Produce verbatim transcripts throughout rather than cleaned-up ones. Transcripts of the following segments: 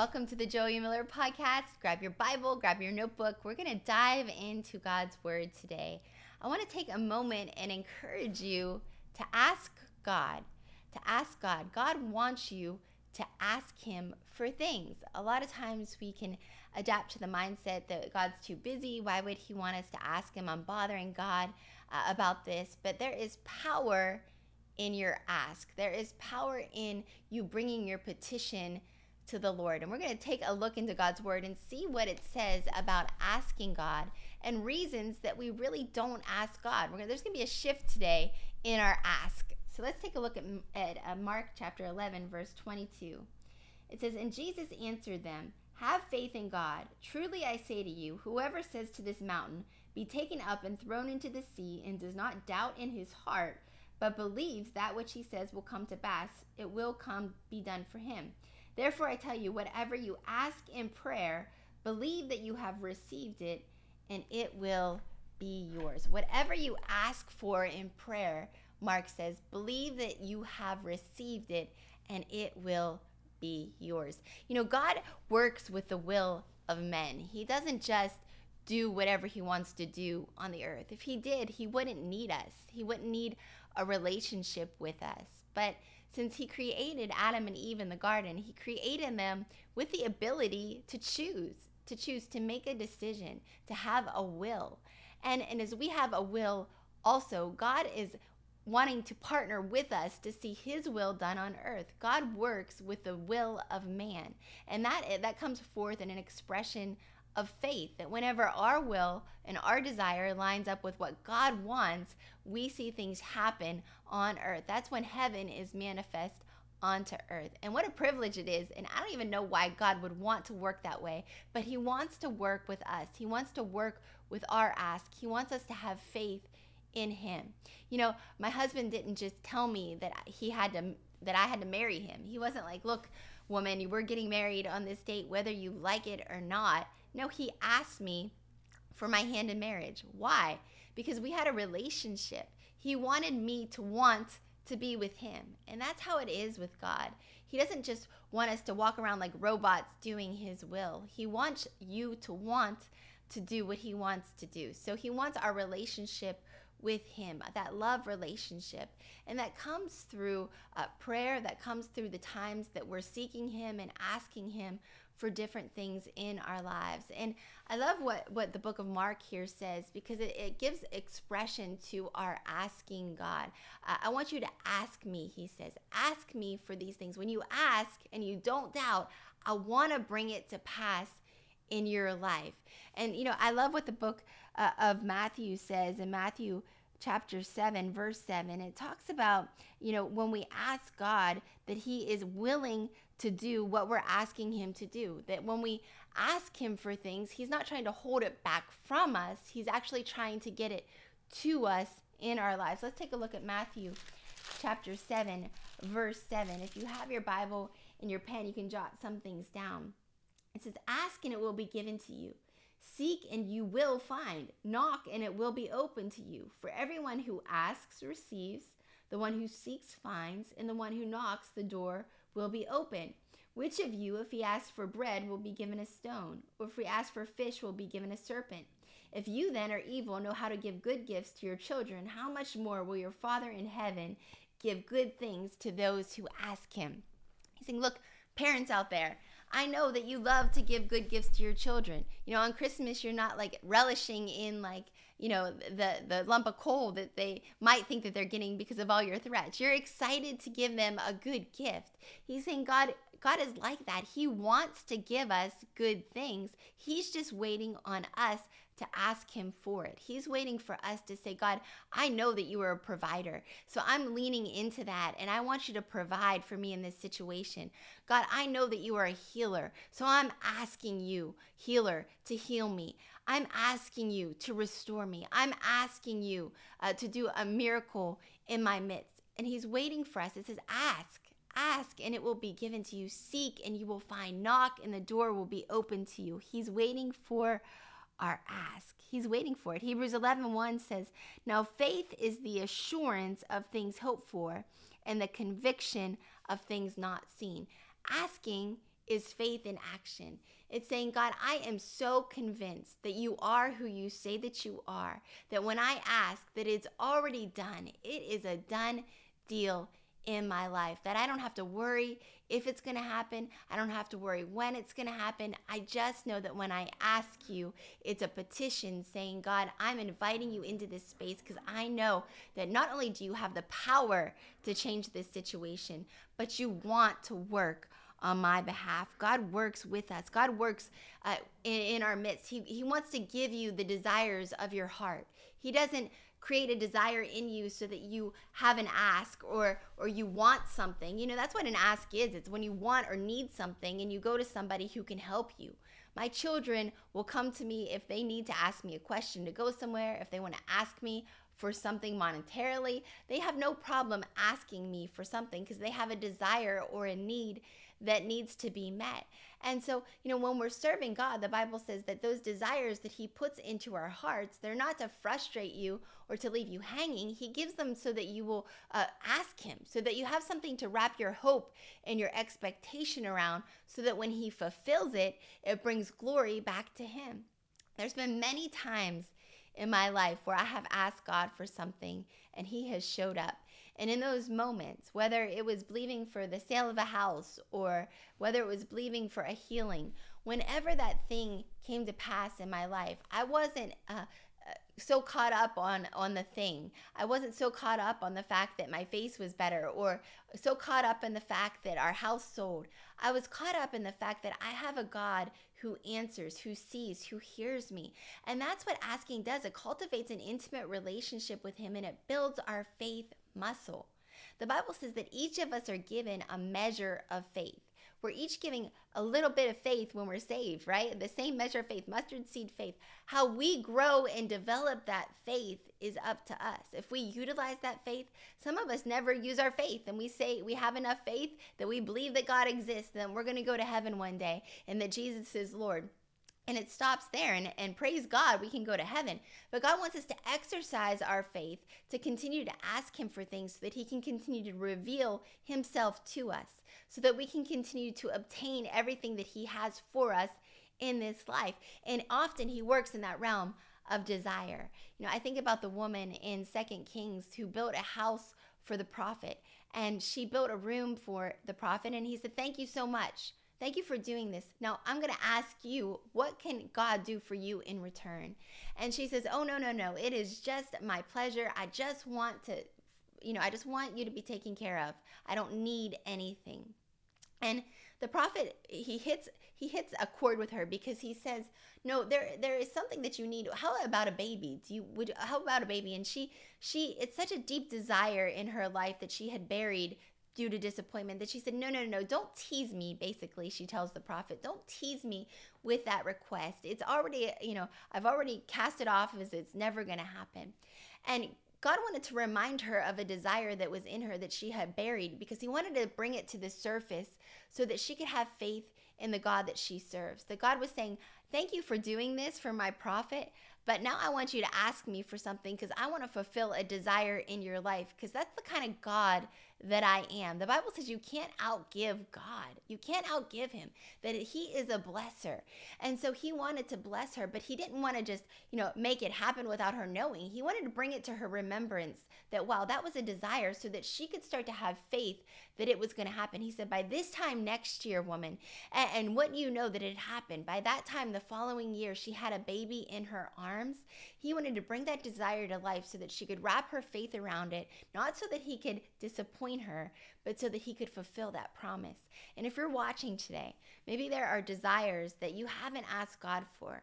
Welcome to the Joie Miller podcast. Grab your Bible, grab your notebook. We're going to dive into God's word today. I want to take a moment and encourage you to ask God, to ask God. God wants you to ask him for things. A lot of times we can adapt to the mindset that God's too busy. Why would he want us to ask him? I'm bothering God uh, about this. But there is power in your ask. There is power in you bringing your petition to the Lord. And we're going to take a look into God's word and see what it says about asking God and reasons that we really don't ask God. We're gonna, there's going to be a shift today in our ask. So let's take a look at, at uh, Mark chapter eleven, verse twenty-two. It says, "And Jesus answered them, 'Have faith in God. Truly I say to you, whoever says to this mountain, be taken up and thrown into the sea, and does not doubt in his heart, but believes that which he says will come to pass, it will come be done for him. Therefore I tell you, whatever you ask in prayer, believe that you have received it, and it will be yours.'" Whatever you ask for in prayer, Mark says, believe that you have received it, and it will be yours. You know, God works with the will of men. He doesn't just do whatever he wants to do on the earth. If he did, he wouldn't need us. He wouldn't need a relationship with us. But since he created Adam and Eve in the garden, he created them with the ability to choose, to choose, to make a decision, to have a will. And, and as we have a will also, God is wanting to partner with us to see his will done on earth. God works with the will of man. And that that comes forth in an expression of faith, that whenever our will and our desire lines up with what God wants, we see things happen on earth. That's when heaven is manifest onto earth. And what a privilege it is. And I don't even know why God would want to work that way, but he wants to work with us. He wants to work with our ask. He wants us to have faith in him. You know, my husband didn't just tell me that he had to that I had to marry him. He wasn't like, "Look, woman, we're getting married on this date, whether you like it or not." No, he asked me for my hand in marriage. Why? Because we had a relationship. He wanted me to want to be with him. And that's how it is with God. He doesn't just want us to walk around like robots doing his will. He wants you to want to do what he wants to do. So he wants our relationship with him, that love relationship. And that comes through uh, prayer, that comes through the times that we're seeking him and asking him for different things in our lives. And I love what, what the book of Mark here says, because it, it gives expression to our asking God. Uh, I want you to ask me, he says. Ask me for these things. When you ask and you don't doubt, I want to bring it to pass in your life. And, you know, I love what the book uh, of Matthew says in Matthew chapter seven, verse seven. It talks about, you know, when we ask God, that he is willing to do what we're asking him to do. That when we ask him for things, he's not trying to hold it back from us. He's actually trying to get it to us in our lives. Let's take a look at Matthew chapter seven, verse seven. If you have your Bible and your pen, you can jot some things down. It says, "Ask and it will be given to you. Seek and you will find. Knock and it will be open to you. For everyone who asks receives, the one who seeks finds, and the one who knocks, the door will be open. Which of you, if he asks for bread, will be given a stone? Or if he asks for fish, will be given a serpent? If you then are evil, know how to give good gifts to your children, how much more will your Father in heaven give good things to those who ask him?" He's saying, look, parents out there, I know that you love to give good gifts to your children. You know, on Christmas, you're not like relishing in like, you know, the, the lump of coal that they might think that they're getting because of all your threats. You're excited to give them a good gift. He's saying God, God is like that. He wants to give us good things. He's just waiting on us to ask him for it. He's waiting for us to say, "God, I know that you are a provider, so I'm leaning into that, and I want you to provide for me in this situation. God, I know that you are a healer, so I'm asking you, healer, to heal me. I'm asking you to restore me. I'm asking you uh, to do a miracle in my midst." And he's waiting for us. It says, ask. Ask and it will be given to you. Seek and you will find. Knock and the door will be open to you. He's waiting for our ask. He's waiting for it. Hebrews eleven one says, "Now faith is the assurance of things hoped for and the conviction of things not seen." Asking is faith in action. It's saying, God, I am so convinced that you are who you say that you are, that when I ask, that it's already done. It is a done deal in my life, that I don't have to worry if it's going to happen. I don't have to worry when it's going to happen. I just know that when I ask you, it's a petition saying, God, I'm inviting you into this space because I know that not only do you have the power to change this situation, but you want to work on my behalf. God works with us. God works uh, in, in our midst. He, he wants to give you the desires of your heart. He doesn't create a desire in you so that you have an ask or or you want something. You know, that's what an ask is. It's when you want or need something and you go to somebody who can help you. My children will come to me if they need to ask me a question to go somewhere, if they want to ask me for something monetarily. They have no problem asking me for something because they have a desire or a need that needs to be met. And so, you know, when we're serving God, the Bible says that those desires that he puts into our hearts, they're not to frustrate you or to leave you hanging. He gives them so that you will uh, ask him, so that you have something to wrap your hope and your expectation around, so that when he fulfills it, it brings glory back to him. There's been many times in my life where I have asked God for something and he has showed up. And in those moments, whether it was believing for the sale of a house or whether it was believing for a healing, whenever that thing came to pass in my life, I wasn't uh, so caught up on, on the thing. I wasn't so caught up on the fact that my face was better or so caught up in the fact that our house sold. I was caught up in the fact that I have a God who answers, who sees, who hears me. And that's what asking does. It cultivates an intimate relationship with him and it builds our faith muscle. The Bible says that each of us are given a measure of faith. We're each giving a little bit of faith when we're saved, right? The same measure of faith, mustard seed faith. How we grow and develop that faith is up to us. If we utilize that faith, some of us never use our faith and we say we have enough faith that we believe that God exists and that we're going to go to heaven one day and that Jesus is Lord. And it stops there, and, and praise God, we can go to heaven. But God wants us to exercise our faith, to continue to ask him for things so that he can continue to reveal himself to us, so that we can continue to obtain everything that he has for us in this life. And often he works in that realm of desire. You know, I think about the woman in Second Kings who built a house for the prophet, and she built a room for the prophet, and he said, thank you so much. Thank you for doing this. Now, I'm going to ask you, what can God do for you in return? And she says, oh, no, no, no. It is just my pleasure. I just want to, you know, I just want you to be taken care of. I don't need anything. And the prophet, he hits he hits a chord with her because he says, no, there there is something that you need. How about a baby? Do you would how about a baby? And she she it's such a deep desire in her life that she had buried due to disappointment that she said, no, no, no, don't tease me, basically, she tells the prophet, don't tease me with that request. It's already, you know, I've already cast it off as it's never going to happen. And God wanted to remind her of a desire that was in her that she had buried because he wanted to bring it to the surface so that she could have faith in the God that she serves. That God was saying, thank you for doing this for my prophet, but now I want you to ask me for something because I want to fulfill a desire in your life because that's the kind of God that I am. The Bible says you can't outgive God. You can't outgive him, that he is a blesser. And so he wanted to bless her, but he didn't want to just, you know, make it happen without her knowing. He wanted to bring it to her remembrance that, wow, that was a desire so that she could start to have faith that it was going to happen. He said, by this time next year, woman, and, and wouldn't you know that it happened? By that time, the following year, she had a baby in her arms. He wanted to bring that desire to life so that she could wrap her faith around it, not so that he could disappoint her, but so that he could fulfill that promise. And if you're watching today, maybe there are desires that you haven't asked God for.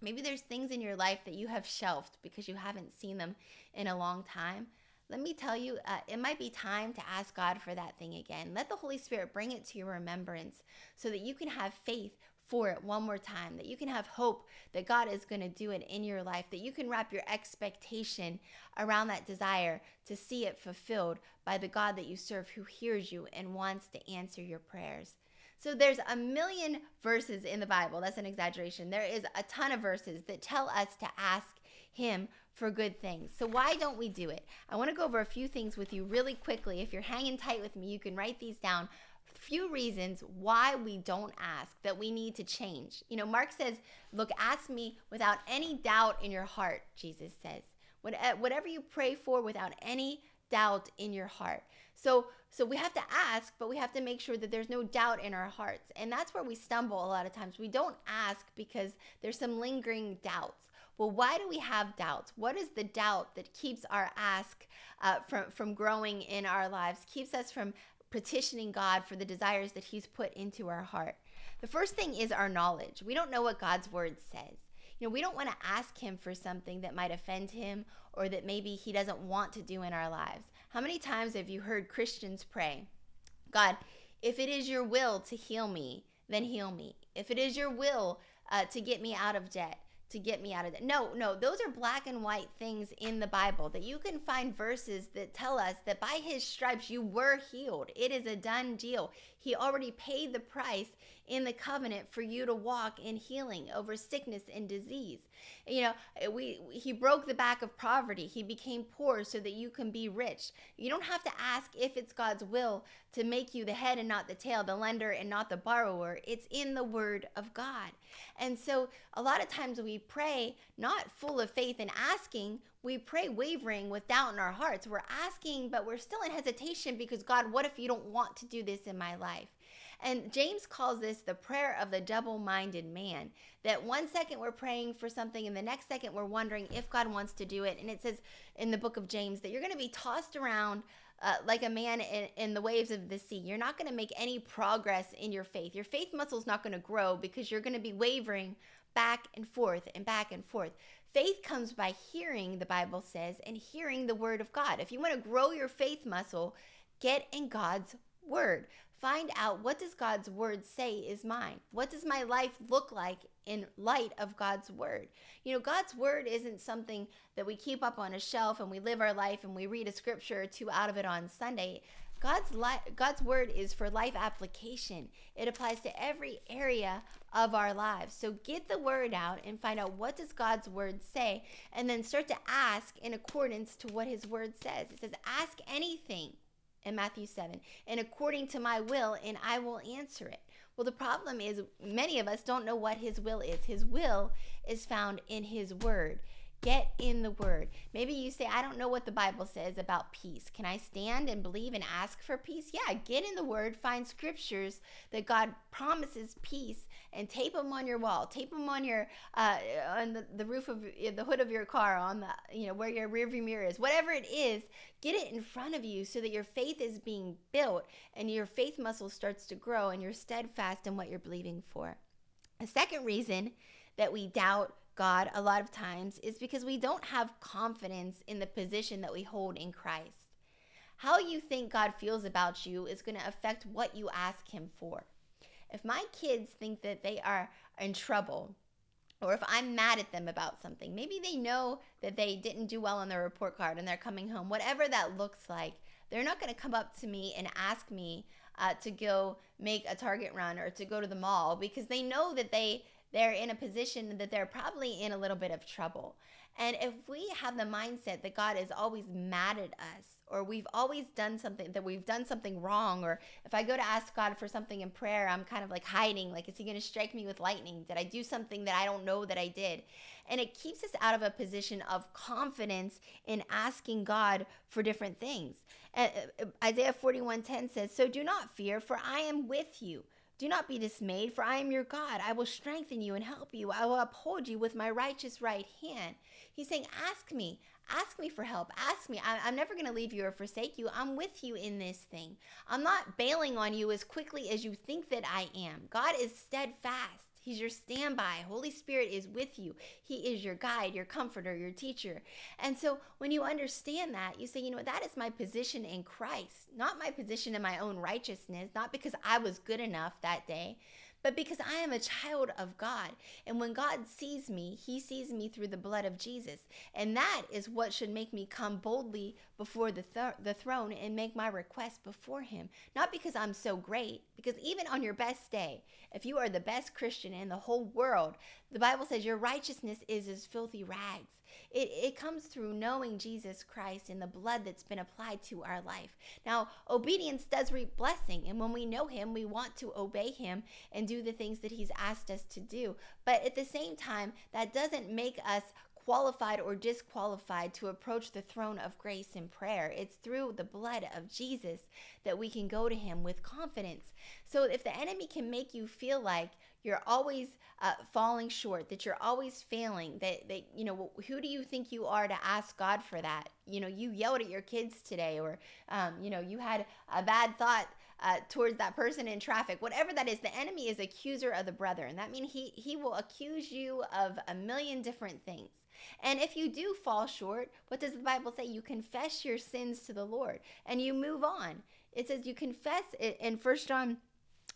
Maybe there's things in your life that you have shelved because you haven't seen them in a long time. Let me tell you, uh, it might be time to ask God for that thing again. Let the Holy Spirit bring it to your remembrance so that you can have faith for it one more time, that you can have hope that God is going to do it in your life, that you can wrap your expectation around that desire to see it fulfilled by the God that you serve, who hears you and wants to answer your prayers. So there's a million verses in the Bible. That's an exaggeration. There is a ton of verses that tell us to ask him for good things. So why don't we do it? I want to go over a few things with you really quickly. If you're hanging tight with me, you can write these down. Few reasons why we don't ask, that we need to change. You know, Mark says, look, ask me without any doubt in your heart, Jesus says. Whatever you pray for without any doubt in your heart. So so we have to ask, but we have to make sure that there's no doubt in our hearts. And that's where we stumble a lot of times. We don't ask because there's some lingering doubts. Well, why do we have doubts? What is the doubt that keeps our ask uh, from, from growing in our lives, keeps us from petitioning God for the desires that He's put into our heart? The first thing is our knowledge. We don't know what God's word says. You know, we don't want to ask Him for something that might offend Him or that maybe He doesn't want to do in our lives. How many times have you heard Christians pray, God, if it is your will to heal me, then heal me. If it is your will uh, to get me out of debt, to get me out of that. No, no, those are black and white things in the Bible that you can find verses that tell us that by His stripes you were healed. It is a done deal. He already paid the price in the covenant for you to walk in healing over sickness and disease. You know, we He broke the back of poverty. He became poor so that you can be rich. You don't have to ask if it's God's will to make you the head and not the tail, the lender and not the borrower. It's in the Word of God. And so a lot of times we pray not full of faith and asking, we pray wavering with doubt in our hearts. We're asking, but we're still in hesitation because, God, what if you don't want to do this in my life? And James calls this the prayer of the double-minded man, that one second we're praying for something and the next second we're wondering if God wants to do it. And it says in the book of James that you're going to be tossed around Uh, like a man in, in the waves of the sea. You're not going to make any progress in your faith. Your faith muscle's not going to grow because you're going to be wavering back and forth and back and forth. Faith comes by hearing, the Bible says, and hearing the Word of God. If you want to grow your faith muscle, get in God's Word. Find out, what does God's Word say is mine? What does my life look like in light of God's Word? You know, God's Word isn't something that we keep up on a shelf and we live our life and we read a scripture or two out of it on Sunday. God's li- God's Word is for life application. It applies to every area of our lives. So get the Word out and find out, what does God's Word say? And then start to ask in accordance to what His Word says. It says, ask anything in Matthew seven, and according to my will, and I will answer it. Well, the problem is many of us don't know what His will is. His will is found in His Word. Get in the Word. Maybe you say, I don't know what the Bible says about peace. Can I stand and believe and ask for peace? Yeah, get in the Word. Find scriptures that God promises peace, and tape them on your wall. Tape them on your uh, on the, the roof of the hood of your car, on the you know where your rearview mirror is. Whatever it is, get it in front of you so that your faith is being built and your faith muscle starts to grow and you're steadfast in what you're believing for. A second reason that we doubt God a lot of times is because we don't have confidence in the position that we hold in Christ. How you think God feels about you is going to affect what you ask Him for. If my kids think that they are in trouble, or if I'm mad at them about something, maybe they know that they didn't do well on their report card and they're coming home, whatever that looks like, they're not going to come up to me and ask me uh, to go make a Target run or to go to the mall, because they know that they they're in a position that they're probably in a little bit of trouble. And if we have the mindset that God is always mad at us, or we've always done something, that we've done something wrong, or if I go to ask God for something in prayer, I'm kind of like hiding, like, is He going to strike me with lightning? Did I do something that I don't know that I did? And it keeps us out of a position of confidence in asking God for different things. And Isaiah forty-one ten says, so do not fear, for I am with you. Do not be dismayed, for I am your God. I will strengthen you and help you. I will uphold you with my righteous right hand. He's saying, ask me. Ask me for help. Ask me. I'm never going to leave you or forsake you. I'm with you in this thing. I'm not bailing on you as quickly as you think that I am. God is steadfast. He's your standby. Holy Spirit is with you. He is your guide, your comforter, your teacher. And so when you understand that, you say, you know, that is my position in Christ, not my position in my own righteousness, not because I was good enough that day, but because I am a child of God. And when God sees me, He sees me through the blood of Jesus. And that is what should make me come boldly before the th- the throne and make my request before Him. Not because I'm so great, because even on your best day, if you are the best Christian in the whole world, The Bible says your righteousness is as filthy rags. It, it comes through knowing Jesus Christ and the blood that's been applied to our life. Now, obedience does reap blessing, and when we know him, we want to obey him and do the things that he's asked us to do. But at the same time, that doesn't make us qualified or disqualified to approach the throne of grace in prayer. It's through the blood of Jesus that we can go to him with confidence. So if the enemy can make you feel like you're always uh, falling short, that you're always failing, that, that, you know, who do you think you are to ask God for that? You know, you yelled at your kids today, or, um, you know, you had a bad thought Uh, towards that person in traffic, whatever that is. The enemy is accuser of the brethren. That means he, he will accuse you of a million different things. And if you do fall short, what does the Bible say? You confess your sins to the Lord and you move on. It says you confess it in First John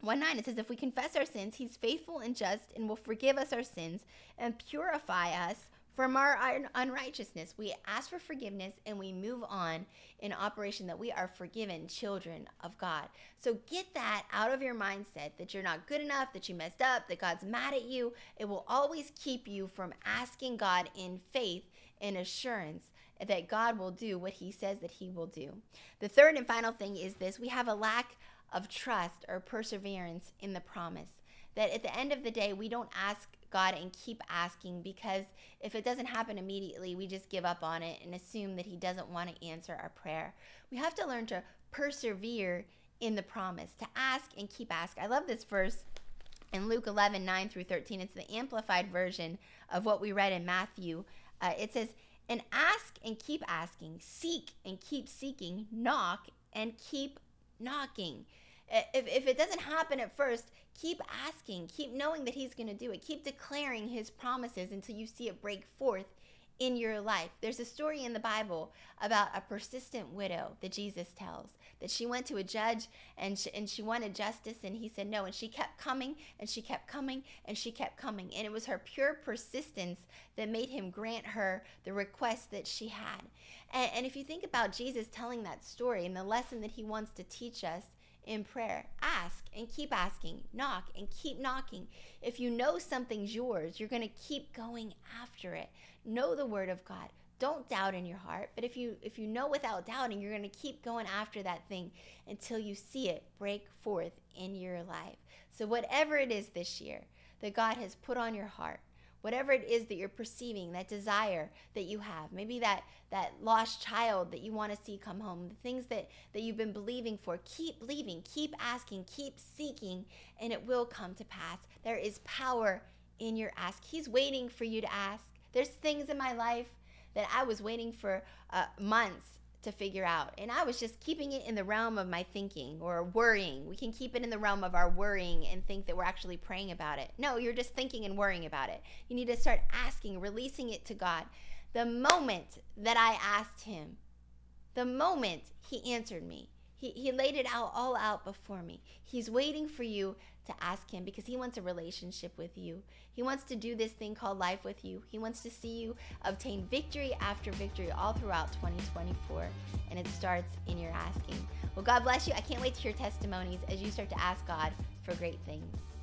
one nine. It says, if we confess our sins, he's faithful and just and will forgive us our sins and purify us from our unrighteousness. We ask for forgiveness and we move on in operation that we are forgiven children of God. So get that out of your mindset that you're not good enough, that you messed up, that God's mad at you. It will always keep you from asking God in faith and assurance that God will do what he says that he will do. The third and final thing is this: we have a lack of trust or perseverance in the promise. That at the end of the day, we don't ask God and keep asking, because if it doesn't happen immediately, we just give up on it and assume that he doesn't want to answer our prayer. We have to learn to persevere in the promise, to ask and keep asking. I love this verse in Luke eleven, nine through thirteen. It's the amplified version of what we read in Matthew. Uh, it says, and ask and keep asking, seek and keep seeking, knock and keep knocking. If, if it doesn't happen at first, keep asking, keep knowing that he's going to do it. Keep declaring his promises until you see it break forth in your life. There's a story in the Bible about a persistent widow that Jesus tells, that she went to a judge and she, and she wanted justice, and he said no, and she kept coming and she kept coming and she kept coming. And it was her pure persistence that made him grant her the request that she had. And, and if you think about Jesus telling that story and the lesson that he wants to teach us in prayer, ask and keep asking, knock and keep knocking. If you know something's yours, you're going to keep going after it. Know the word of God. Don't doubt in your heart, but if you if you know without doubting, you're going to keep going after that thing until you see it break forth in your life. So whatever it is this year that God has put on your heart, whatever it is that you're perceiving, that desire that you have, maybe that, that lost child that you want to see come home, the things that, that you've been believing for, keep believing, keep asking, keep seeking, and it will come to pass. There is power in your ask. He's waiting for you to ask. There's things in my life that I was waiting for uh, months to figure out, and I was just keeping it in the realm of my thinking or worrying. We can keep it in the realm of our worrying and think that we're actually praying about it. No, you're just thinking and worrying about it. You need to start asking, releasing it to God. The moment that I asked him, the moment he answered me, he, he laid it out all out before me. He's waiting for you to ask him, because he wants a relationship with you. He wants to do this thing called life with you. He wants to see you obtain victory after victory all throughout twenty twenty-four, and it starts in your asking. Well, God bless you. I can't wait to hear testimonies as you start to ask God for great things.